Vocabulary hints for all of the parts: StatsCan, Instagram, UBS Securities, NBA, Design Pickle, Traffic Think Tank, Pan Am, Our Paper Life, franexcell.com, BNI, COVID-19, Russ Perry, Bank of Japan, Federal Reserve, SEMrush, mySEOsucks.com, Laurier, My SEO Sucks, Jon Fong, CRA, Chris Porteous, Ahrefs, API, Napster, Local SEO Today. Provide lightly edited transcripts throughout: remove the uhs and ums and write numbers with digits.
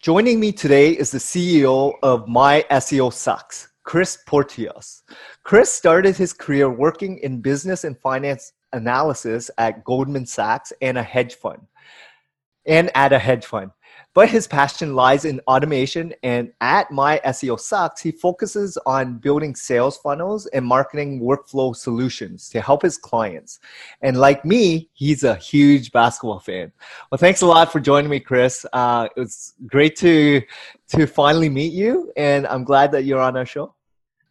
Joining me today is the CEO of My SEO Sucks, Chris Porteous. Chris started his career working in business and finance analysis at Goldman Sachs and at a hedge fund. But his passion lies in automation, and at My SEO Sucks, he focuses on building sales funnels and marketing workflow solutions to help his clients. And like me, he's a huge basketball fan. Well, thanks a lot for joining me, Chris. It was great to finally meet you, and I'm glad that you're on our show.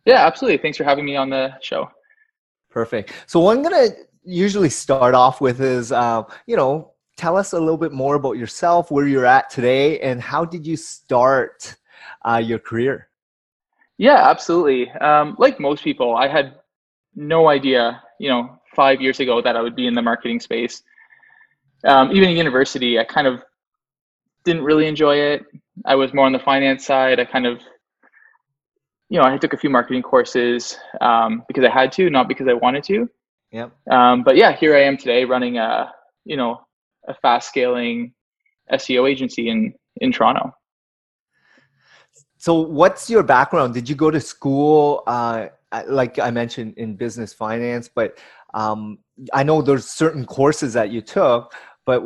Yeah, absolutely. Thanks for having me on the show. Perfect. So what I'm going to usually start off with is, tell us a little bit more about yourself, where you're at today, and how did you start your career? Yeah, absolutely. Like most people, I had no idea, 5 years ago that I would be in the marketing space. Even in university, I kind of didn't really enjoy it. I was more on the finance side. I kind of, I took a few marketing courses because I had to, not because I wanted to. Yep. But yeah, here I am today running a fast-scaling SEO agency in Toronto. So what's your background? Did you go to school, like I mentioned, in business finance? But I know there's certain courses that you took, but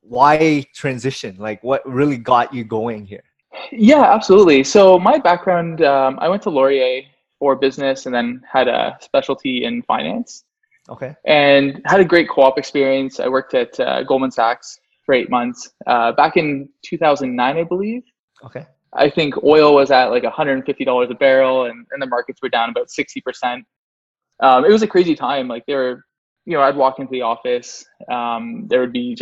why transition? Like, what really got you going here? Yeah, absolutely. So my background, I went to Laurier for business and then had a specialty in finance. Okay. And had a great co-op experience. I worked at Goldman Sachs for 8 months back in 2009, I believe. Okay. I think oil was at like $150 a barrel and the markets were down about 60%. It was a crazy time. Like I'd walk into the office. There would be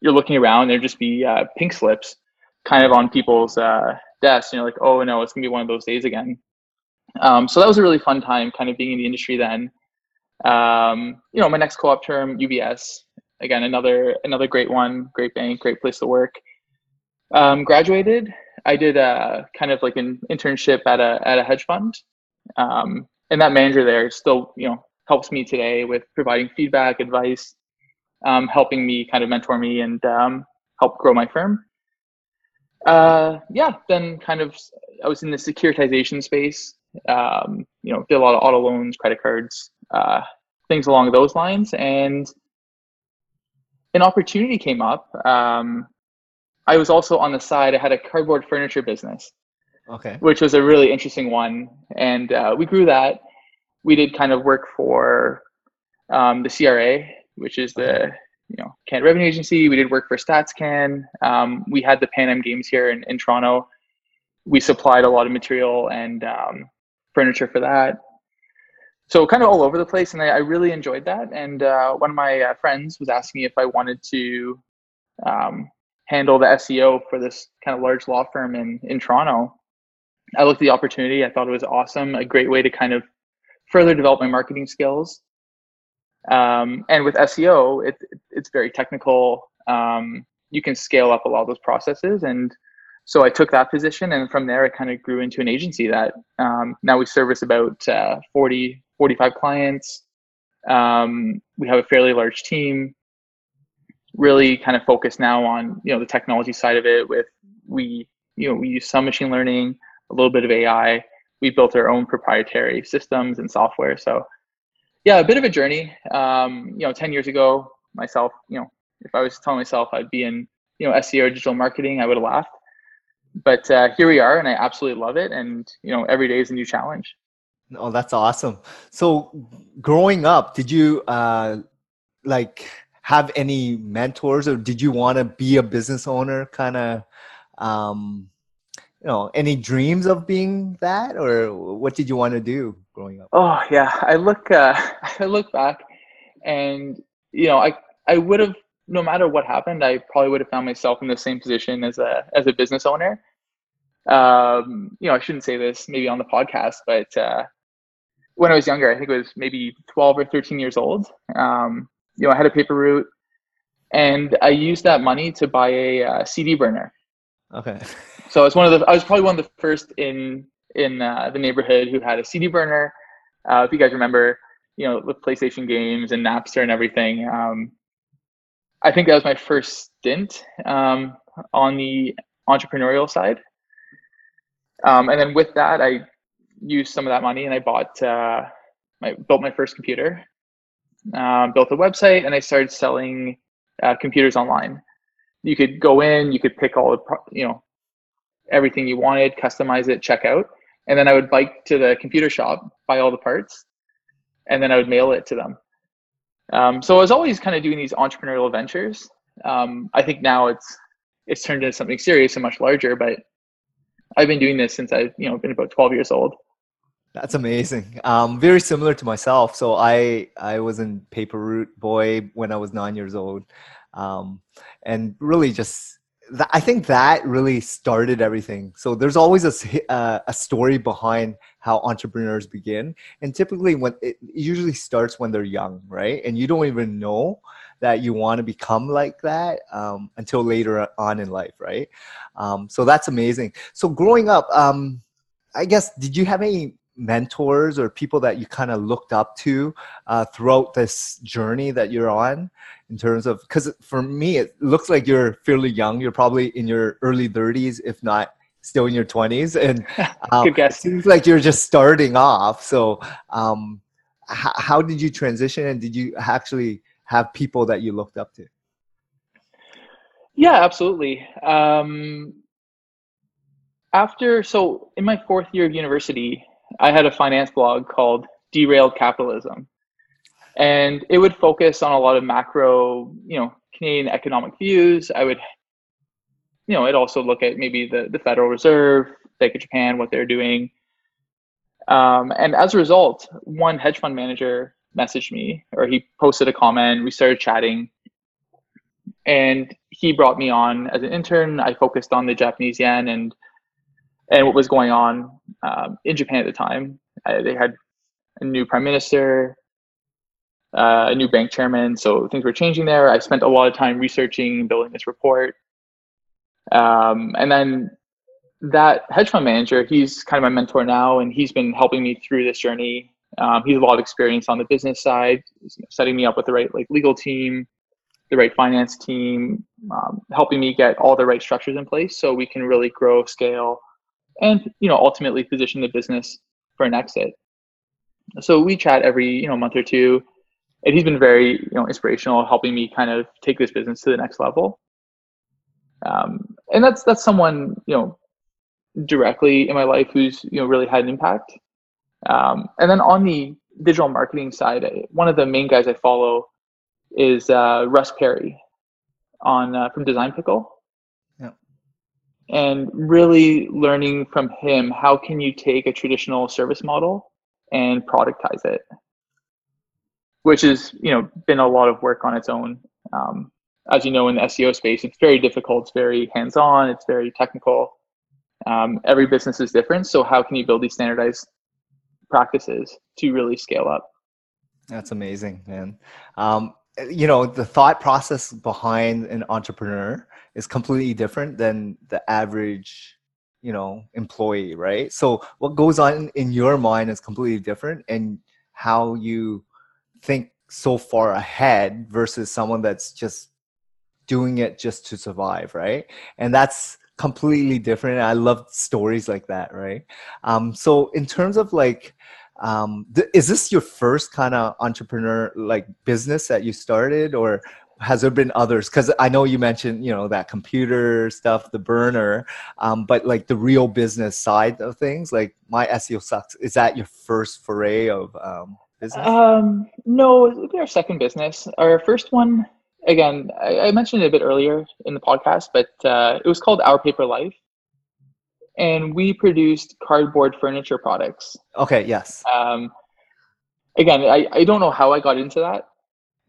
you're looking around, there'd just be pink slips kind of on people's desks. And you're like, oh no, it's going to be one of those days again. So that was a really fun time kind of being in the industry then. My next co-op term, UBS, again, another great one, great bank, great place to work. Graduated, I did kind of like an internship at a hedge fund. And that manager there still, helps me today with providing feedback, advice, helping me kind of mentor me and, help grow my firm. Then kind of, I was in the securitization space, did a lot of auto loans, credit cards, things along those lines, and an opportunity came up. I was also on the side, I had a cardboard furniture business, okay, which was a really interesting one, and we grew that. We did kind of work for the CRA, which is the Canada Revenue Agency. We did work for StatsCan. We had the Pan Am games here in Toronto. We supplied a lot of material and furniture for that. So kind of all over the place, and I really enjoyed that. And one of my friends was asking me if I wanted to handle the SEO for this kind of large law firm in Toronto. I looked at the opportunity. I thought it was awesome, a great way to kind of further develop my marketing skills. And with SEO, it's very technical. You can scale up a lot of those processes. And so I took that position, and from there, it kind of grew into an agency that now we service about 45 clients. We have a fairly large team, really kind of focused now on, the technology side of it with, we use some machine learning, a little bit of AI. We built our own proprietary systems and software. So yeah, a bit of a journey. 10 years ago myself, if I was telling myself I'd be in, SEO, digital marketing, I would have laughed, but here we are, and I absolutely love it. And, every day is a new challenge. Oh, that's awesome. So growing up, did you have any mentors, or did you want to be a business owner kind of, any dreams of being that, or what did you want to do growing up? Oh yeah. I look back and, I would have, no matter what happened, I probably would have found myself in the same position as a business owner. I shouldn't say this maybe on the podcast, but when I was younger, I think it was maybe 12 or 13 years old, I had a paper route and I used that money to buy a CD burner. Okay. So I was probably one of the first in the neighborhood who had a CD burner. If you guys remember, with PlayStation games and Napster and everything. I think that was my first stint on the entrepreneurial side. And then with that, I used some of that money and I built my first computer, built a website, and I started selling computers online. You could go in, you could pick all the, everything you wanted, customize it, check out. And then I would bike to the computer shop, buy all the parts, and then I would mail it to them. So I was always kind of doing these entrepreneurial ventures. I think now it's turned into something serious and much larger, but I've been doing this since I've been about 12 years old. That's amazing. Very similar to myself. So I was in paper route boy when I was 9 years old. And really just, I think that really started everything. So there's always a story behind how entrepreneurs begin. And typically when it usually starts when they're young, right? And you don't even know that you want to become like that until later on in life, right? So that's amazing. So growing up, I guess, did you have any mentors or people that you kind of looked up to throughout this journey that you're on, in terms of, because for me it looks like you're fairly young, you're probably in your early 30s, if not still in your 20s, and good guess. It seems like you're just starting off. So how did you transition, and did you actually have people that you looked up to? Yeah, absolutely. So in my fourth year of university, I had a finance blog called Derailed Capitalism, and it would focus on a lot of macro, Canadian economic views. I would, I'd also look at maybe the Federal Reserve, Bank of Japan, what they're doing. And as a result, one hedge fund manager messaged me, or he posted a comment. We started chatting, and he brought me on as an intern. I focused on the Japanese yen and what was going on in Japan at the time. They had a new prime minister, a new bank chairman, so things were changing there. I spent a lot of time researching, building this report. And then that hedge fund manager, he's kind of my mentor now, and he's been helping me through this journey. He has a lot of experience on the business side, setting me up with the right legal team, the right finance team, helping me get all the right structures in place so we can really grow, scale, and ultimately position the business for an exit. So we chat every month or two, and he's been very inspirational, helping me kind of take this business to the next level. And that's someone directly in my life who's really had an impact. And then on the digital marketing side, one of the main guys I follow is Russ Perry on from Design Pickle. And really learning from him, how can you take a traditional service model and productize it, which is, been a lot of work on its own. As in the SEO space, it's very difficult. It's very hands-on. It's very technical. Every business is different. So how can you build these standardized practices to really scale up? That's amazing, man. The thought process behind an entrepreneur is completely different than the average, employee, right? So what goes on in your mind is completely different, and how you think so far ahead versus someone that's just doing it just to survive, right? And that's completely different. I love stories like that, right? So in terms of is this your first kind of entrepreneur business that you started, or has there been others? Because I know you mentioned, that computer stuff, the burner, but the real business side of things, My SEO Sucks. Is that your first foray of business? No, it would be our second business. Our first one, again, I mentioned it a bit earlier in the podcast, but it was called Our Paper Life. And we produced cardboard furniture products. Okay, yes. Again, I don't know how I got into that.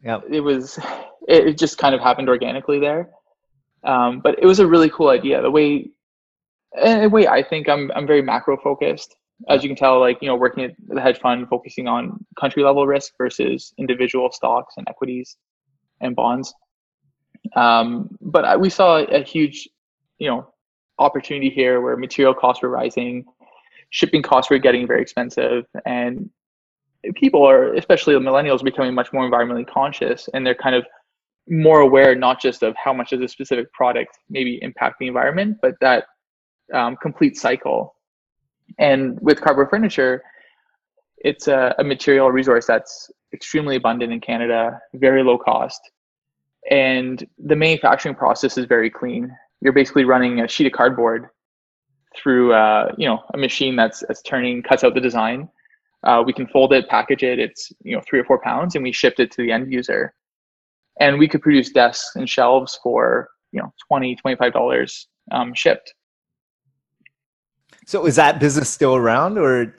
Yeah. It just kind of happened organically there. But it was a really cool idea. The way in a way, I think I'm very macro focused. As you can tell, like, you know, working at the hedge fund, focusing on country level risk versus individual stocks and equities and bonds. But we saw a huge, you know, opportunity here where material costs were rising, shipping costs were getting very expensive, and people are, especially the millennials, becoming much more environmentally conscious, and they're kind of more aware not just of how much does a specific product maybe impact the environment, but that complete cycle. And with cardboard furniture, it's a material resource that's extremely abundant in Canada, very low cost, and the manufacturing process is very clean. You're basically running a sheet of cardboard through a machine that's turning, cuts out the design. We can fold it, package it. It's 3 or 4 pounds, and we shipped it to the end user. And we could produce desks and shelves for $20, $25 shipped. So is that business still around, or?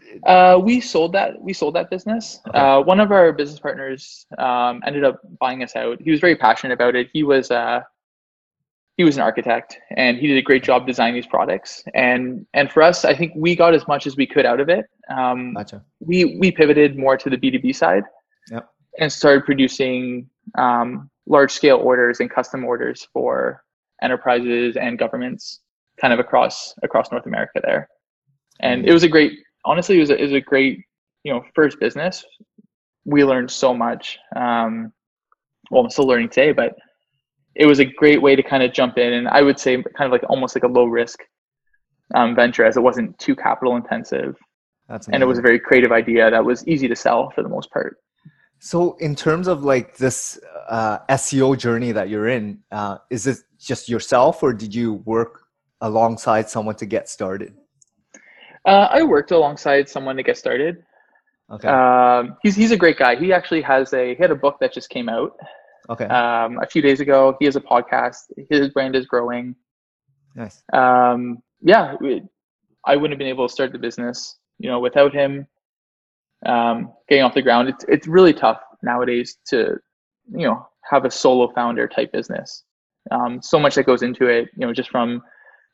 We sold that business. Okay. One of our business partners ended up buying us out. He was very passionate about it. He was an architect, and he did a great job designing these products. And for us, I think we got as much as we could out of it. Gotcha. We pivoted more to the B2B side, yep, and started producing large scale orders and custom orders for enterprises and governments, kind of across North America there. And it was a great, honestly, it was a great, first business. We learned so much. I'm still learning today, but it was a great way to kind of jump in. And I would say kind of like almost like a low risk venture, as it wasn't too capital intensive. That's amazing. And it was a very creative idea that was easy to sell for the most part. So in terms of like this SEO journey that you're in, is this just yourself, or did you work alongside someone to get started? I worked alongside someone to get started. Okay. He's a great guy. He actually had a book that just came out. Okay. A few days ago. He has a podcast. His brand is growing. Nice. I wouldn't have been able to start the business, without him. Getting off the ground, it's really tough nowadays to, have a solo founder type business. So much that goes into it, just from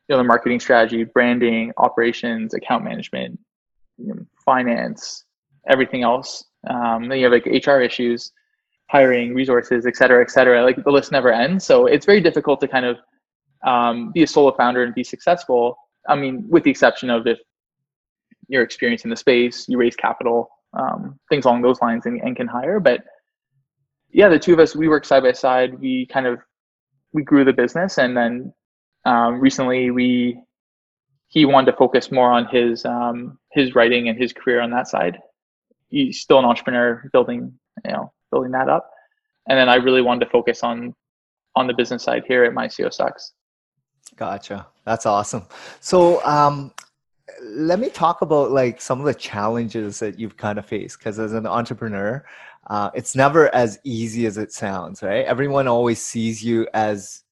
the marketing strategy, branding, operations, account management, finance, everything else. Then you have like HR issues, hiring, resources, et cetera, et cetera. Like the list never ends. So it's very difficult to kind of be a solo founder and be successful. I mean, with the exception of if you're experienced in the space, you raise capital, things along those lines, and can hire. But yeah, the two of us, we worked side by side. We grew the business, and then recently he wanted to focus more on his writing and his career on that side. He's still an entrepreneur, building that up. And then I really wanted to focus on the business side here at My SEO Sucks. Gotcha. That's awesome. So let me talk about like some of the challenges that you've kind of faced, because as an entrepreneur, it's never as easy as it sounds, right? Everyone always sees you as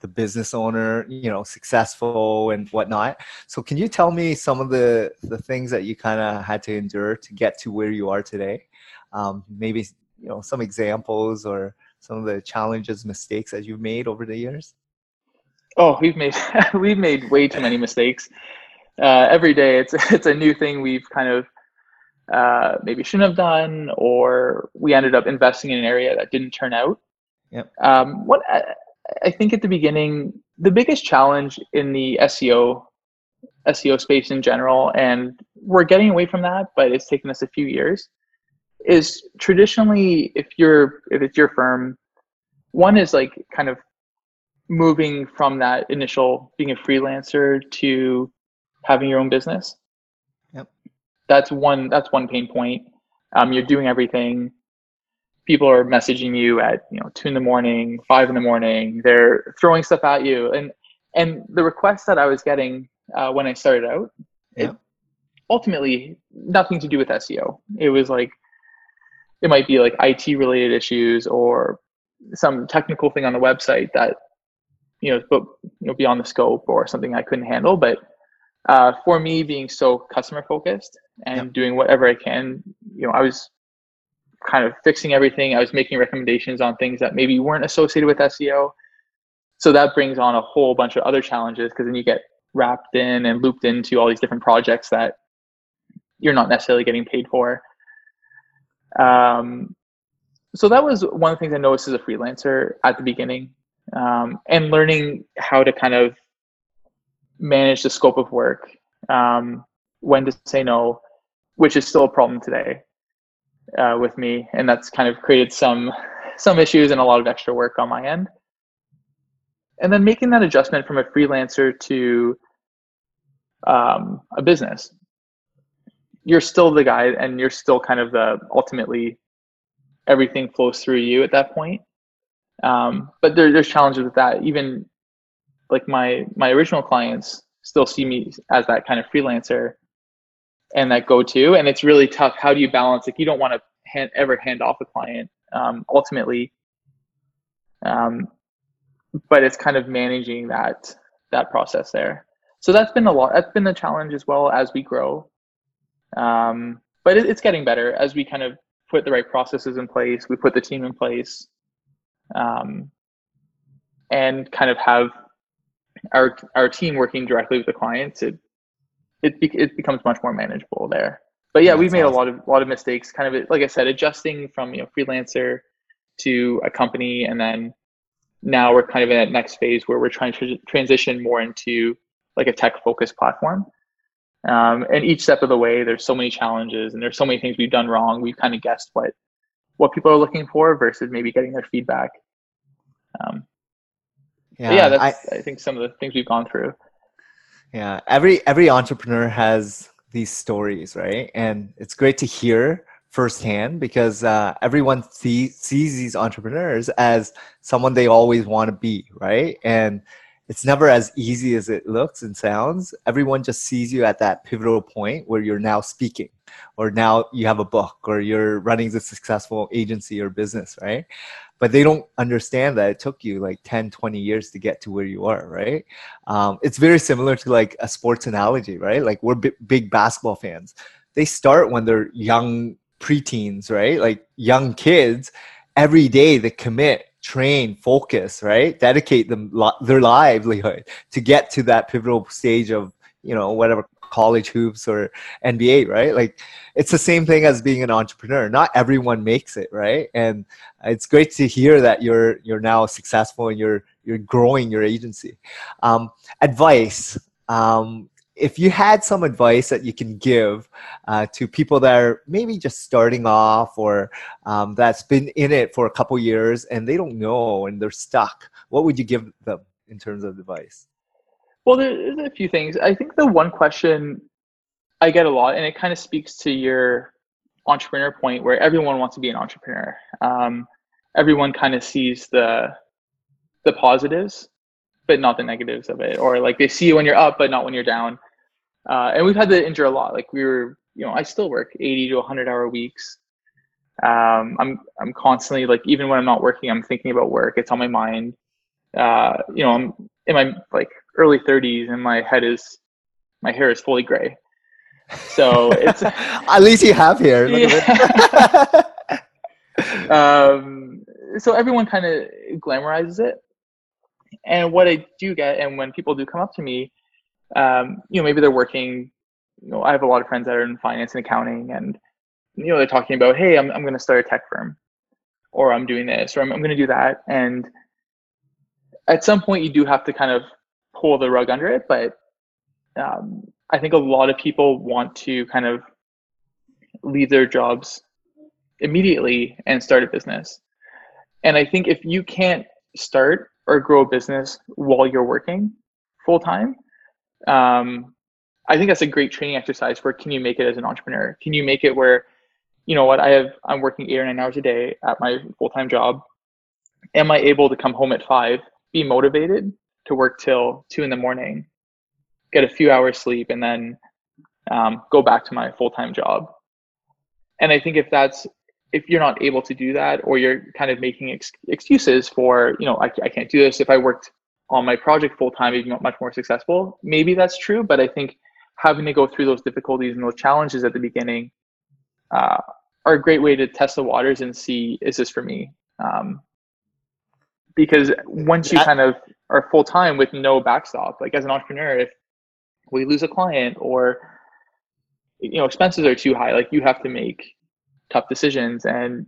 the business owner, successful and whatnot. So can you tell me some of the things that you kind of had to endure to get to where you are today? Maybe, some examples or some of the challenges, mistakes that you've made over the years. Oh, we've made way too many mistakes. Every day it's a new thing we've kind of maybe shouldn't have done, or we ended up investing in an area that didn't turn out. Yep. I think at the beginning, the biggest challenge in the SEO space in general, and we're getting away from that, but it's taken us a few years, is traditionally, if it's your firm, one is like kind of moving from that initial being a freelancer to having your own business. Yep. That's one pain point. You're doing everything. People are messaging you at 2 in the morning, 5 in the morning. They're throwing stuff at you, and the requests that I was getting when I started out, yeah, it ultimately nothing to do with SEO. It was like it might be like IT related issues or some technical thing on the website that but beyond the scope or something I couldn't handle. But for me, being so customer focused and yeah, doing whatever I can, I was kind of fixing everything. I was making recommendations on things that maybe weren't associated with SEO. So that brings on a whole bunch of other challenges, because then you get wrapped in and looped into all these different projects that you're not necessarily getting paid for. So that was one of the things I noticed as a freelancer at the beginning, and learning how to kind of manage the scope of work, when to say no, which is still a problem today with me. And that's kind of created some issues and a lot of extra work on my end. And then making that adjustment from a freelancer to a business. You're still the guy, and you're still kind of the, ultimately everything flows through you at that point. But there's challenges with that. Even like my original clients still see me as that kind of freelancer and that go-to. And it's really tough. How do you balance? Like, you don't want to ever hand off a client ultimately. But it's kind of managing that process there. So that's been a lot. That's been the challenge as well as we grow. But it's getting better as we kind of put the right processes in place. We put the team in place, and kind of have our team working directly with the clients. It becomes much more manageable there. But yeah, we've made a lot of mistakes. Kind of, like I said, adjusting from freelancer to a company, and then now we're kind of in that next phase where we're trying to transition more into like a tech-focused platform. And each step of the way, there's so many challenges and there's so many things we've done wrong. We've kind of guessed what people are looking for versus maybe getting their feedback. That's, I think, some of the things we've gone through. Yeah. Every entrepreneur has these stories, right? And it's great to hear firsthand, because everyone sees these entrepreneurs as someone they always want to be, right? And it's never as easy as it looks and sounds. Everyone just sees you at that pivotal point where you're now speaking, or now you have a book, or you're running a successful agency or business, right? But they don't understand that it took you like 10, 20 years to get to where you are, right? It's very similar to like a sports analogy, right? Like, we're big basketball fans. They start when they're young preteens, right? Like young kids, every day they commit, train, focus, right? Dedicate their livelihood to get to that pivotal stage of, whatever, college hoops or NBA, right? Like, it's the same thing as being an entrepreneur. Not everyone makes it, right? And it's great to hear that you're now successful and you're growing your agency. Advice. If you had some advice that you can give to people that are maybe just starting off, or that's been in it for a couple years and they don't know and they're stuck, what would you give them in terms of advice? Well, there's a few things. I think the one question I get a lot, and it kind of speaks to your entrepreneur point where everyone wants to be an entrepreneur. Everyone kind of sees the positives, but not the negatives of it. Or like, they see you when you're up, but not when you're down. And we've had to endure a lot. Like, we were, I still work 80 to 100-hour weeks. I'm constantly, like, even when I'm not working, I'm thinking about work. It's on my mind. I'm in my like early 30s, and my hair is fully gray. So it's at least you have hair. Look at it. So everyone kind of glamorizes it. And what I do get, and when people do come up to me, maybe they're working, I have a lot of friends that are in finance and accounting, and, they're talking about, hey, I'm going to start a tech firm, or I'm doing this, or I'm going to do that. And at some point you do have to kind of pull the rug under it. But I think a lot of people want to kind of leave their jobs immediately and start a business. And I think if you can't start or grow a business while you're working full time, I think that's a great training exercise for, can you make it as an entrepreneur? Can you make it where, I'm working 8 or 9 hours a day at my full-time job. Am I able to come home at 5, be motivated to work till 2 a.m, get a few hours sleep, and then go back to my full-time job? And I think if you're not able to do that, or you're kind of making excuses for, I can't do this. If I worked on my project full time, it'd be much more successful. Maybe that's true, but I think having to go through those difficulties and those challenges at the beginning are a great way to test the waters and see, is this for me? Because once you kind of are full time with no backstop, like as an entrepreneur, if we lose a client, or, you know, expenses are too high. Like, you have to make tough decisions, and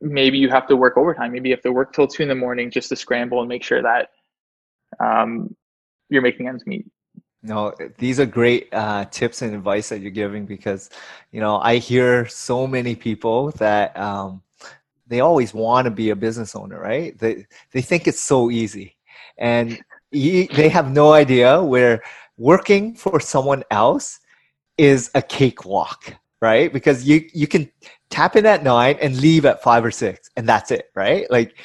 maybe you have to work overtime. Maybe you have to work till 2 in the morning just to scramble and make sure that you're making ends meet. No, these are great tips and advice that you're giving, because, you know, I hear so many people that they always want to be a business owner, right? They think it's so easy, and they have no idea where working for someone else is a cakewalk, right? Because you can tap in at 9 and leave at 5 or 6, and that's it, right? Like,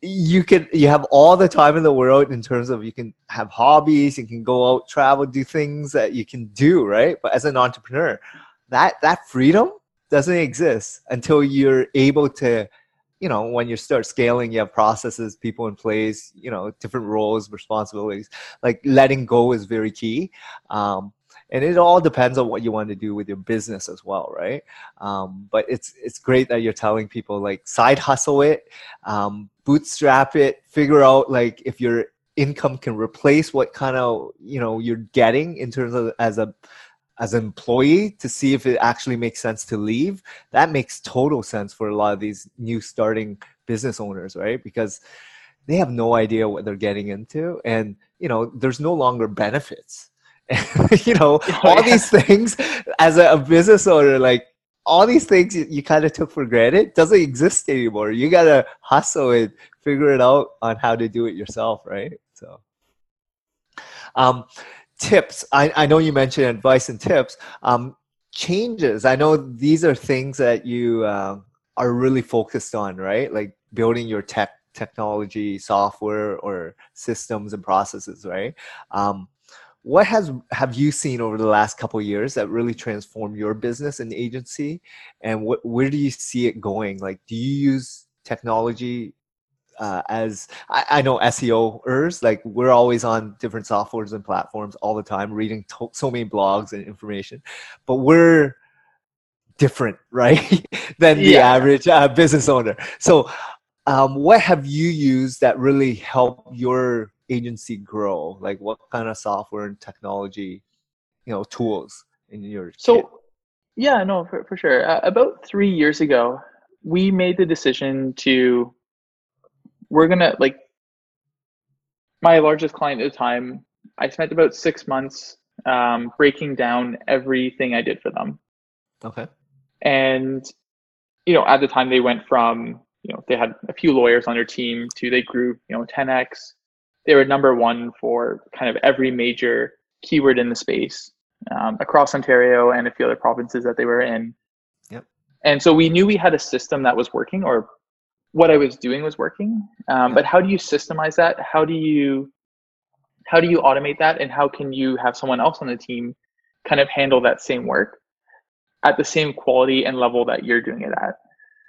you have all the time in the world in terms of, you can have hobbies, you can go out, travel, do things that you can do, right? But as an entrepreneur, that freedom doesn't exist until you're able to, you know, when you start scaling, you have processes, people in place, you know, different roles, responsibilities. Like, letting go is very key. And it all depends on what you want to do with your business as well, right? But it's great that you're telling people, like, side hustle it, bootstrap it, figure out, like, if your income can replace what kind of, you know, you're getting in terms of as an employee, to see if it actually makes sense to leave. That makes total sense for a lot of these new starting business owners, right? Because they have no idea what they're getting into, and, you know, there's no longer benefits. You know, all these things as a business owner, like, all these things you kind of took for granted doesn't exist anymore. You got to hustle and figure it out on how to do it yourself, right? So, tips. I know you mentioned advice and tips. Changes. I know these are things that you are really focused on, right? Like, building your technology, software, or systems and processes, right? What have you seen over the last couple of years that really transformed your business and agency, and where do you see it going? Like, do you use technology as I know SEOers, like, we're always on different softwares and platforms all the time, reading so many blogs and information, but we're different, right? than the average business owner. So what have you used that really helped your agency grow? Like, what kind of software and technology, you know, tools in your kit? Yeah, no, for sure. About 3 years ago, we made the decision to, we're gonna, like, my largest client at the time, I spent about 6 months breaking down everything I did for them. Okay. And, you know, at the time, they went from, you know, they had a few lawyers on their team to, they grew, you know, 10x. They were #1 for kind of every major keyword in the space across Ontario and a few other provinces that they were in. Yep. And so we knew we had a system that was working, or what I was doing was working. But how do you systemize that? How do you automate that? And how can you have someone else on the team kind of handle that same work at the same quality and level that you're doing it at?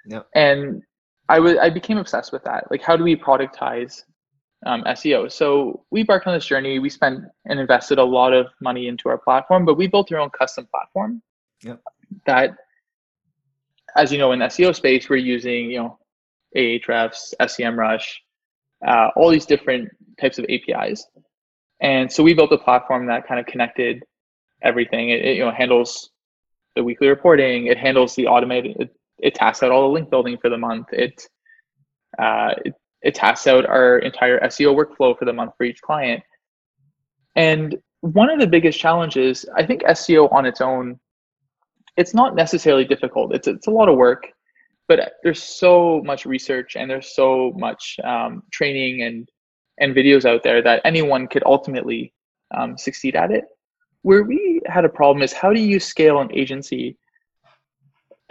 Yep. And I became obsessed with that. Like, how do we productize SEO? So we embarked on this journey. We spent and invested a lot of money into our platform, but we built our own custom platform. Yep. That, as you know, in the SEO space, we're using, you know, Ahrefs, SEMrush, all these different types of APIs. And so we built a platform that kind of connected everything. It you know, handles the weekly reporting. It handles the automated, it tasks out all the link building for the month. It tasks out our entire SEO workflow for the month for each client. And one of the biggest challenges, I think SEO on its own, it's not necessarily difficult. It's a lot of work, but there's so much research and there's so much training and videos out there that anyone could ultimately succeed at it. Where we had a problem is, how do you scale an agency,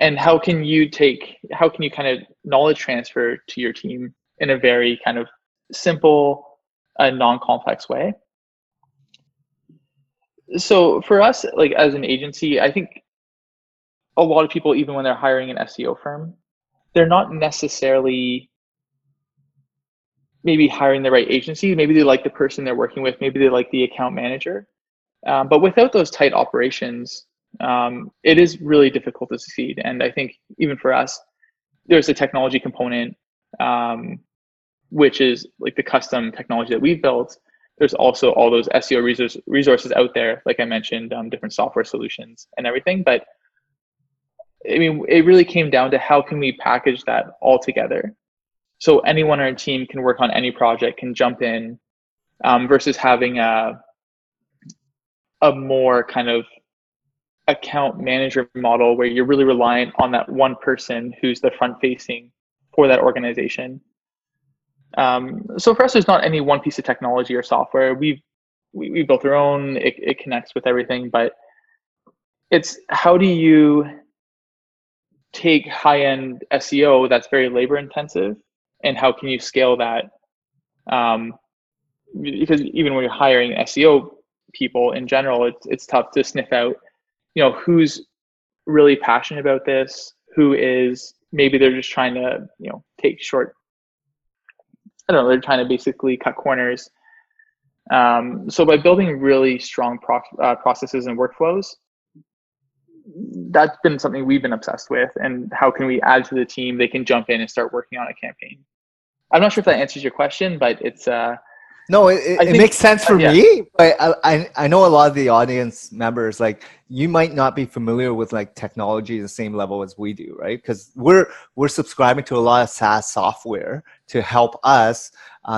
and how can you kind of knowledge transfer to your team in a very kind of simple, non-complex way. So for us, like, as an agency, I think a lot of people, even when they're hiring an SEO firm, they're not necessarily maybe hiring the right agency. Maybe they like the person they're working with. Maybe they like the account manager. But without those tight operations, it is really difficult to succeed. And I think even for us, there's a technology component, which is like the custom technology that we built, There's also all those SEO resources out there, like I mentioned, different software solutions and everything. But I mean, it really came down to how can we package that all together so anyone on our team can work on any project, can jump in, versus having a more kind of account manager model where you're really reliant on that one person who's the front facing for that organization. So for us, there's not any one piece of technology or software. We built our own, it connects with everything, but it's how do you take high-end SEO that's very labor intensive and how can you scale that? Because even when you're hiring SEO people in general, it's tough to sniff out, you know, who's really passionate about this, who is, maybe they're just trying to, you know, take short, I don't know, they're trying to basically cut corners. So by building really strong processes and workflows, that's been something we've been obsessed with, and how can we add to the team? They can jump in and start working on a campaign. I'm not sure if that answers your question, but it's... No, it makes sense for me, but I know a lot of the audience members, like, you might not be familiar with like technology at the same level as we do, right? Because we're subscribing to a lot of SaaS software to help us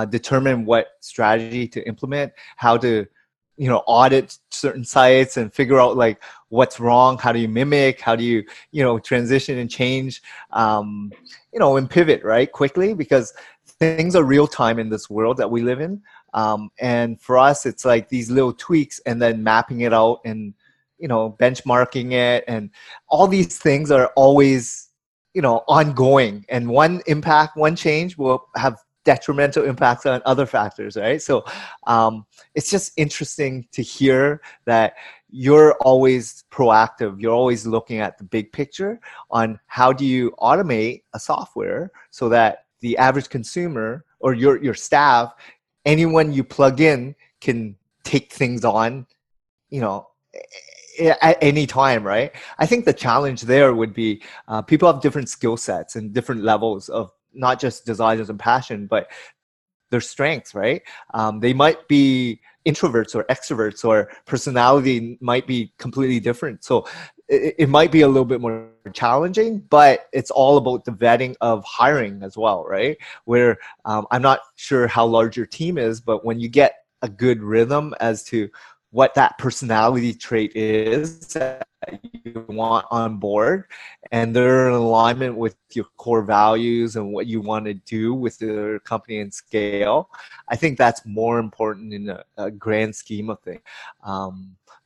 determine what strategy to implement, how to, you know, audit certain sites and figure out like what's wrong, how do you mimic, how do you, you know, transition and change, you know, and pivot, right, quickly, because things are real time in this world that we live in. And for us, it's like these little tweaks and then mapping it out and, you know, benchmarking it. And all these things are always, you know, ongoing. And one impact, one change will have detrimental impacts on other factors, right? So it's just interesting to hear that you're always proactive. You're always looking at the big picture on how do you automate a software so that the average consumer or your staff, anyone you plug in, can take things on, you know, at any time, right? I think the challenge there would be people have different skill sets and different levels of not just desires and passion, but their strengths, right? They might be introverts or extroverts, or personality might be completely different. So it might be a little bit more challenging, but it's all about the vetting of hiring as well, right? Where I'm not sure how large your team is, but when you get a good rhythm as to what that personality trait is that you want on board, and they're in alignment with your core values and what you want to do with your company and scale, I think that's more important in a grand scheme of things.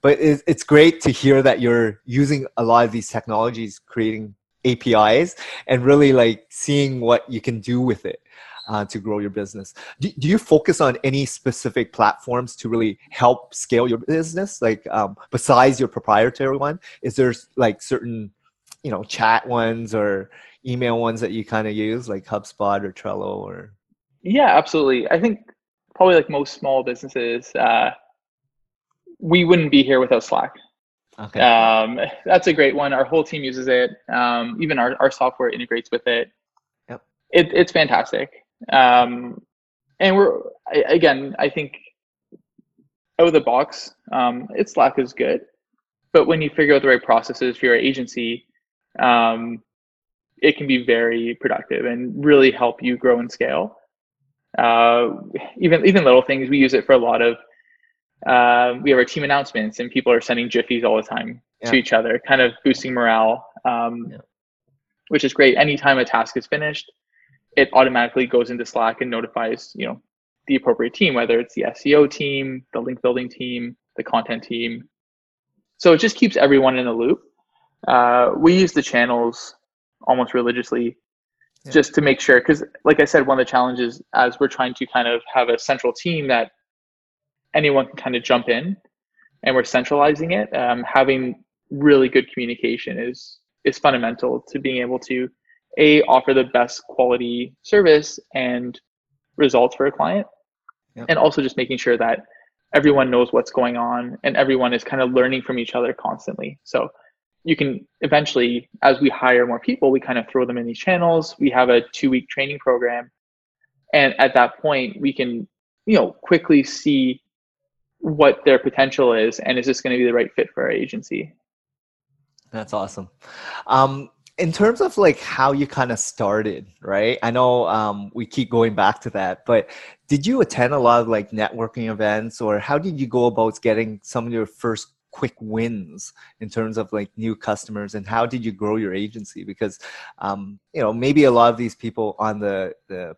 But it's great to hear that you're using a lot of these technologies, creating APIs, and really like seeing what you can do with it to grow your business. Do you focus on any specific platforms to really help scale your business? Like besides your proprietary one, is there like certain, you know, chat ones or email ones that you kind of use, like HubSpot or Trello or? Yeah, absolutely. I think probably like most small businesses, we wouldn't be here without Slack. Okay. That's a great one. Our whole team uses it. Even our software integrates with it. Yep. It's fantastic. And I think out of the box, Slack is good, but when you figure out the right processes for your agency, it can be very productive and really help you grow and scale. Even little things, we use it for a lot of, we have our team announcements and people are sending Jiffies all the time to each other, kind of boosting morale, which is great. Anytime a task is finished, it automatically goes into Slack and notifies, you know, the appropriate team, whether it's the SEO team, the link building team, the content team. So it just keeps everyone in the loop. We use the channels almost religiously just to make sure, because like I said, one of the challenges as we're trying to kind of have a central team that anyone can kind of jump in, and we're centralizing it. Having really good communication is fundamental to being able to offer the best quality service and results for a client, and also just making sure that everyone knows what's going on and everyone is kind of learning from each other constantly. So you can eventually, as we hire more people, we kind of throw them in these channels. We have a 2-week training program, and at that point, we can, you know, quickly see what their potential is, and is this going to be the right fit for our agency? That's awesome. In terms of like how you kind of started, right? I know we keep going back to that, but did you attend a lot of like networking events, or how did you go about getting some of your first quick wins in terms of like new customers, and how did you grow your agency? Because, you know, maybe a lot of these people on the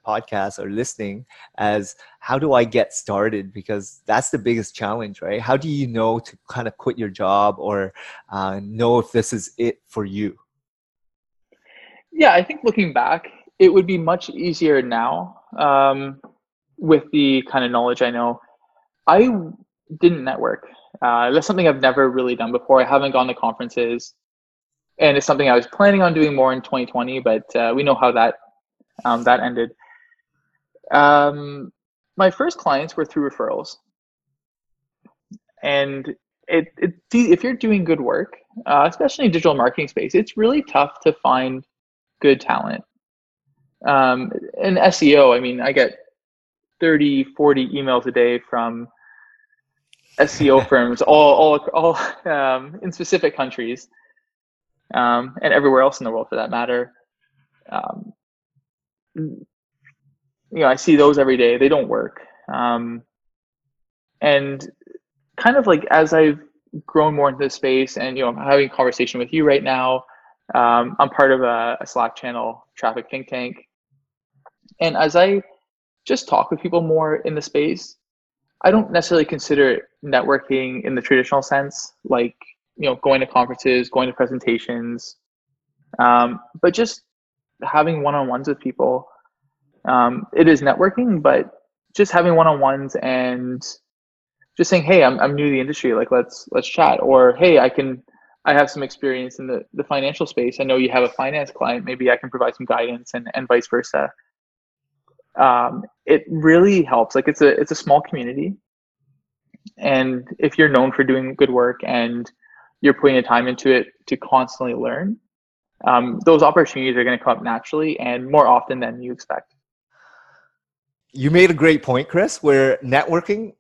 podcast are listening as, how do I get started? Because that's the biggest challenge, right? How do you know to kind of quit your job or know if this is it for you? Yeah, I think looking back, it would be much easier now with the kind of knowledge I know. I didn't network. That's something I've never really done before. I haven't gone to conferences, and it's something I was planning on doing more in 2020, but we know how that that ended. My first clients were through referrals. And if you're doing good work, especially in digital marketing space, it's really tough to find good talent. In SEO, I mean, I get 30, 40 emails a day from SEO firms all in specific countries and everywhere else in the world for that matter. You know, I see those every day. They don't work. And kind of like as I've grown more into this space, and you know, I'm having a conversation with you right now. I'm part of a Slack channel, Traffic Think Tank. And as I just talk with people more in the space, I don't necessarily consider networking in the traditional sense, like, you know, going to conferences, going to presentations, but just having one-on-ones with people. It is networking, but just having one-on-ones and just saying, hey, I'm new to the industry, like, let's chat. Or, hey, I have some experience in the financial space. I know you have a finance client. Maybe I can provide some guidance, and vice versa. It really helps. Like, it's a small community, and if you're known for doing good work and you're putting the time into it to constantly learn, those opportunities are going to come up naturally and more often than you expect. You made a great point, Chris, where networking,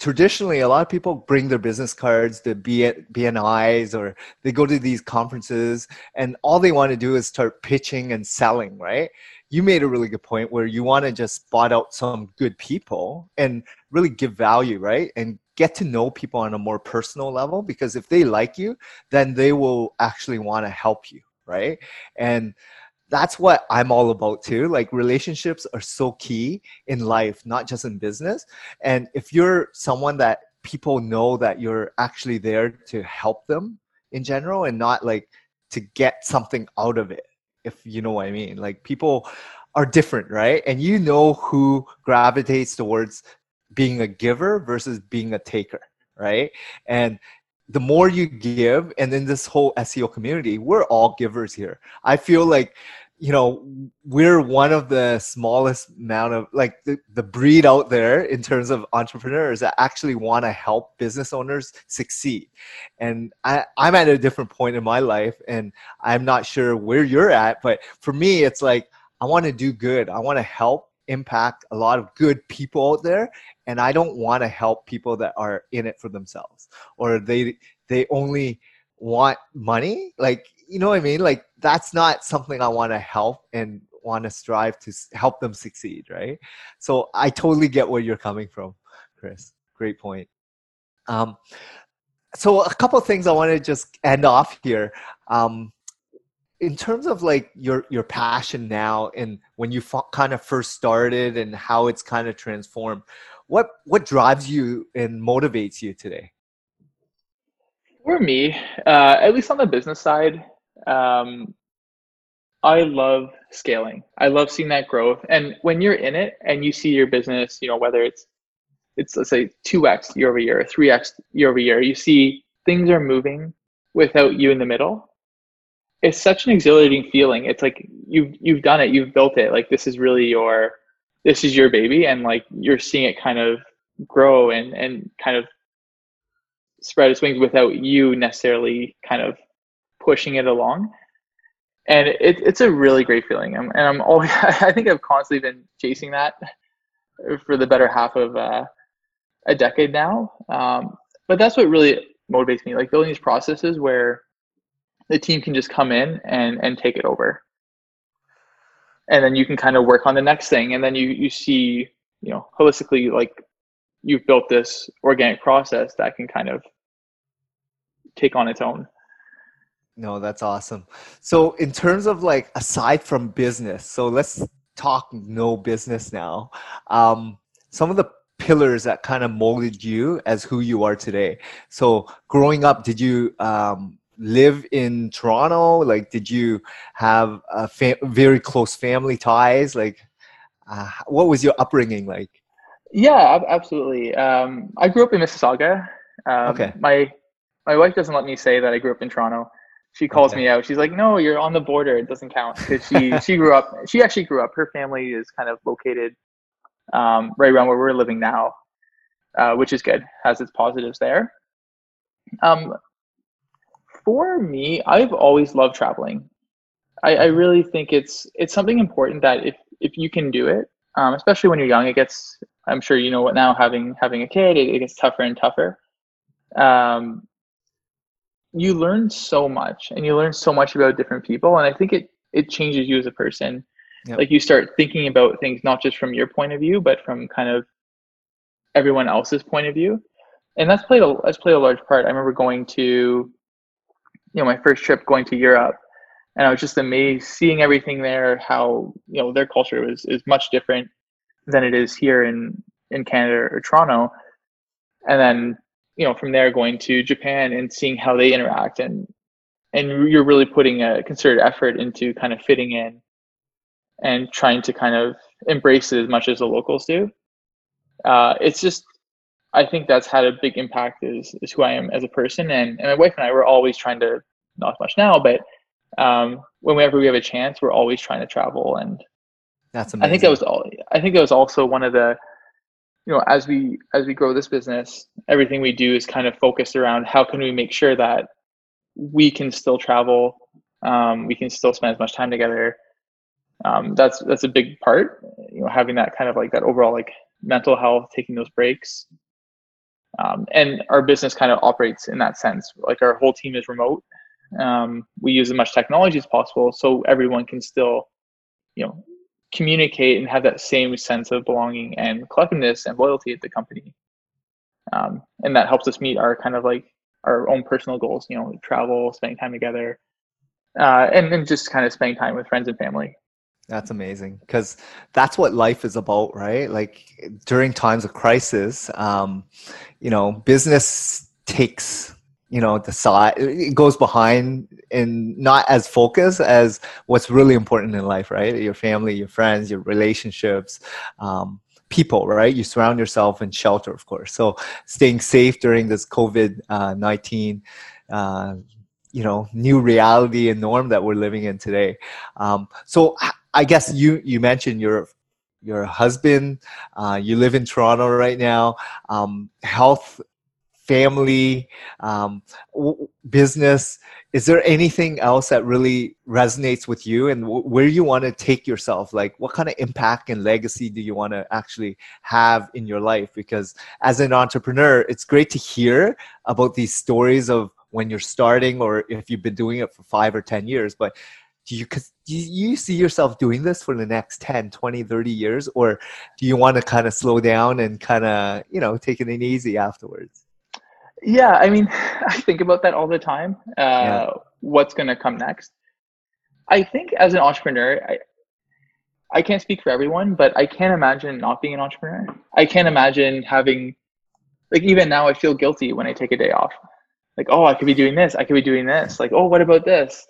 traditionally, a lot of people bring their business cards, the BNIs, or they go to these conferences, and all they want to do is start pitching and selling, right? You made a really good point where you want to just spot out some good people and really give value, right? And get to know people on a more personal level, because if they like you, then they will actually want to help you, right? And that's what I'm all about too. Like, relationships are so key in life, not just in business. And if you're someone that people know that you're actually there to help them in general and not like to get something out of it, if you know what I mean, like, people are different, right? And you know who gravitates towards being a giver versus being a taker, right? And the more you give, and in this whole SEO community, we're all givers here. I feel like, you know, we're one of the smallest amount of, like, the breed out there in terms of entrepreneurs that actually want to help business owners succeed. And I'm at a different point in my life, and I'm not sure where you're at, but for me, it's like, I want to do good. I want to help impact a lot of good people out there, and I don't want to help people that are in it for themselves, or they only want money. Like, you know what I mean? Like, that's not something I want to help and want to strive to help them succeed, right? So I totally get where you're coming from, Chris. Great point. So a couple of things I want to just end off here. In terms of like your passion now, and when you kind of first started, and how it's kind of transformed, what drives you and motivates you today? For me, at least on the business side, I love scaling. I love seeing that growth. And when you're in it and you see your business, you know, whether it's let's say 2x year over year, 3x year over year, you see things are moving without you in the middle. It's such an exhilarating feeling. It's like you've done it, you've built it. Like, this is your baby, and like you're seeing it kind of grow and kind of spread its wings without you necessarily kind of pushing it along. And it's a really great feeling. I'm always, I think I've constantly been chasing that for the better half of a decade now. But that's what really motivates me, like building these processes where the team can just come in and take it over. And then you can kind of work on the next thing. And then you see, you know, holistically, like you've built this organic process that can kind of take on its own. No, that's awesome. So in terms of like, aside from business, so let's talk no business now. Some of the pillars that kind of molded you as who you are today. So growing up, did you, live in Toronto? Like, did you have a very close family ties? Like, what was your upbringing like? Yeah, absolutely. I grew up in Mississauga. Okay. My wife doesn't let me say that I grew up in Toronto. She calls me out. She's like, "No, you're on the border. It doesn't count." Because she grew up. She actually grew up. Her family is kind of located right around where we're living now, which is good. Has its positives there. For me, I've always loved traveling. I really think it's something important that if you can do it, especially when you're young, it gets, I'm sure you know what now, having a kid, it gets tougher and tougher. You learn so much, and you learn so much about different people. And I think it changes you as a person. Yep. Like you start thinking about things, not just from your point of view, but from kind of everyone else's point of view. And that's played a large part. I remember going to, you know, my first trip going to Europe, and I was just amazed seeing everything there, how, you know, their culture is much different than it is here in Canada or Toronto. And then, you know, from there going to Japan and seeing how they interact, and you're really putting a concerted effort into kind of fitting in and trying to kind of embrace it as much as the locals do. It's just, I think that's had a big impact is who I am as a person. And my wife and I were always trying to, not much now, but whenever we have a chance, we're always trying to travel. And that's amazing. I think that was also one of the, you know, as we grow this business, everything we do is kind of focused around how can we make sure that we can still travel, we can still spend as much time together. That's a big part, you know, having that kind of like that overall like mental health, taking those breaks. And our business kind of operates in that sense. Like our whole team is remote. We use as much technology as possible so everyone can still, you know, communicate and have that same sense of belonging and collectiveness and loyalty at the company. And that helps us meet our kind of like our own personal goals, you know, travel, spending time together, and just kind of spending time with friends and family. That's amazing, because that's what life is about, right? Like during times of crisis, you know, business takes, you know, the side, it goes behind and not as focused as what's really important in life, right? Your family, your friends, your relationships, people, right? You surround yourself in shelter, of course. So staying safe during this COVID-19, you know, new reality and norm that we're living in today. So I guess you mentioned your husband, you live in Toronto right now, health, family, business. Is there anything else that really resonates with you and where you want to take yourself? Like what kind of impact and legacy do you want to actually have in your life? Because as an entrepreneur, it's great to hear about these stories of when you're starting or if you've been doing it for 5 or 10 years, but do you see yourself doing this for the next 10, 20, 30 years? Or do you want to kind of slow down and kind of, you know, take it in easy afterwards? Yeah. I mean, I think about that all the time. What's going to come next? I think as an entrepreneur, I can't speak for everyone, but I can't imagine not being an entrepreneur. I can't imagine having, like, even now I feel guilty when I take a day off. Like, oh, I could be doing this. I could be doing this. Like, oh, what about this?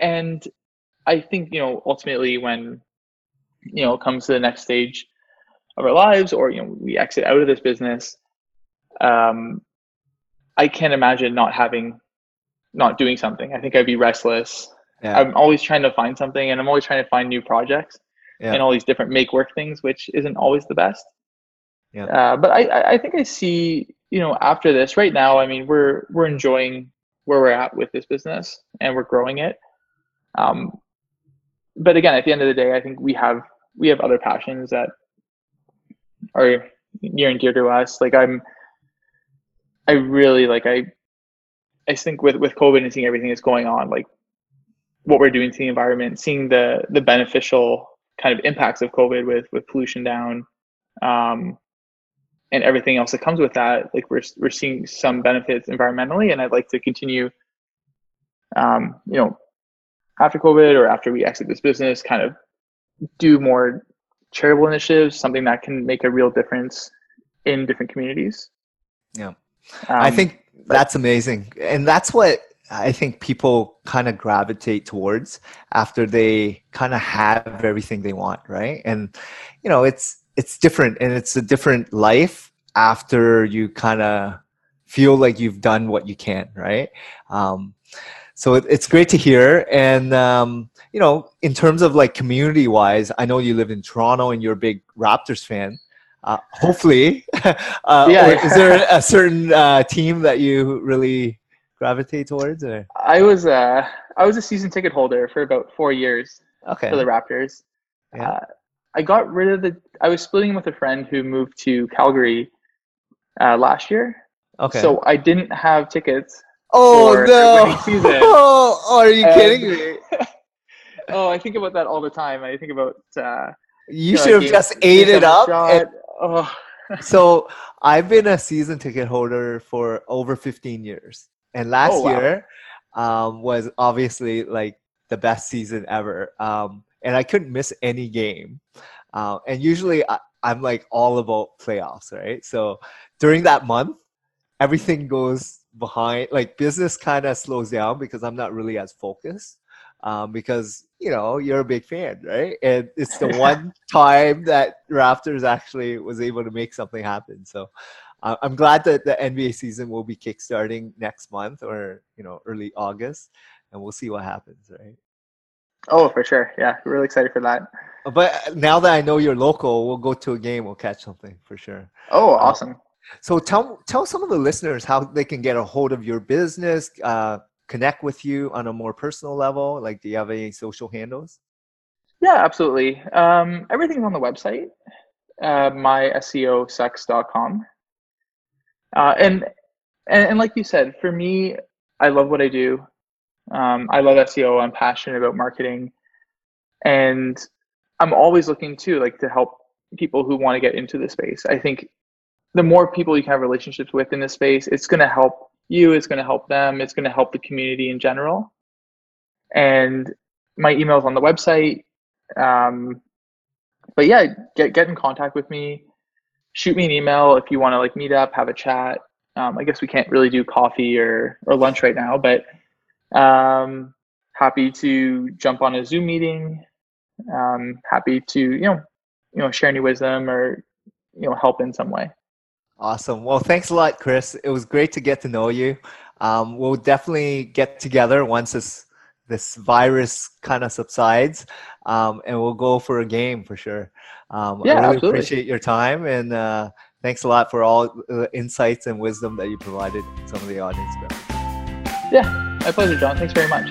And I think, you know, ultimately when, you know, it comes to the next stage of our lives or, you know, we exit out of this business, I can't imagine not doing something. I think I'd be restless. Yeah. I'm always trying to find something, and I'm always trying to find new projects and all these different make work things, which isn't always the best. Yeah. But I think I see, you know, after this right now, I mean, we're enjoying where we're at with this business and we're growing it. But again, at the end of the day, I think we have other passions that are near and dear to us. Like I think with COVID and seeing everything that's going on, like what we're doing to the environment, seeing the beneficial kind of impacts of COVID with pollution down, and everything else that comes with that, like we're seeing some benefits environmentally, and I'd like to continue, after COVID or after we exit this business, kind of do more charitable initiatives, something that can make a real difference in different communities. Yeah. I think that's amazing. And that's what I think people kind of gravitate towards after they kind of have everything they want. Right. And, it's different, and it's a different life after you kind of feel like you've done what you can. Right. So it's great to hear. And, in terms of like community wise, I know you live in Toronto and you're a big Raptors fan. Hopefully. Or is there a certain team that you really gravitate towards? Or? I was a season ticket holder for about 4 years for the Raptors. Yeah. I got rid of I was splitting with a friend who moved to Calgary last year. Okay. So I didn't have tickets. Oh, no. Winning season. Oh, are you kidding me? Oh, I think about that all the time. I think about... you should have just ate it up. So I've been a season ticket holder for over 15 years. And last year was obviously like the best season ever. And I couldn't miss any game. And usually I'm like all about playoffs, right? So during that month, everything goes behind. Like business kind of slows down because I'm not really as focused. Because, you're a big fan, right? And it's the one time that Raptors actually was able to make something happen. So I'm glad that the NBA season will be kickstarting next month or, early August, and we'll see what happens, right? Oh, for sure. Yeah. Really excited for that. But now that I know you're local, we'll go to a game. We'll catch something for sure. Oh, awesome. So tell some of the listeners how they can get a hold of your business, connect with you on a more personal level? Like, do you have any social handles? Yeah, absolutely. Everything's on the website, mySEOsucks.com. And like you said, for me, I love what I do. I love SEO. I'm passionate about marketing. And I'm always looking to help people who want to get into this space. I think the more people you can have relationships with in this space, it's going to help you, it's going to help them, it's going to help the community in general. And my email's on the website. But yeah, get in contact with me. Shoot me an email if you want to meet up, have a chat. I guess we can't really do coffee or lunch right now, but happy to jump on a Zoom meeting. Happy to share any wisdom or help in some way. Awesome. Well, thanks a lot, Chris. It was great to get to know you. We'll definitely get together once this virus kind of subsides, and we'll go for a game for sure. I really appreciate your time, and thanks a lot for all the insights and wisdom that you provided some of the audience members. Yeah, my pleasure, John. Thanks very much.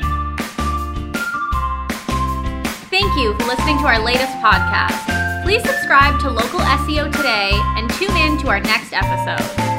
Thank you for listening to our latest podcast. Please subscribe to Local SEO Today and tune in to our next episode.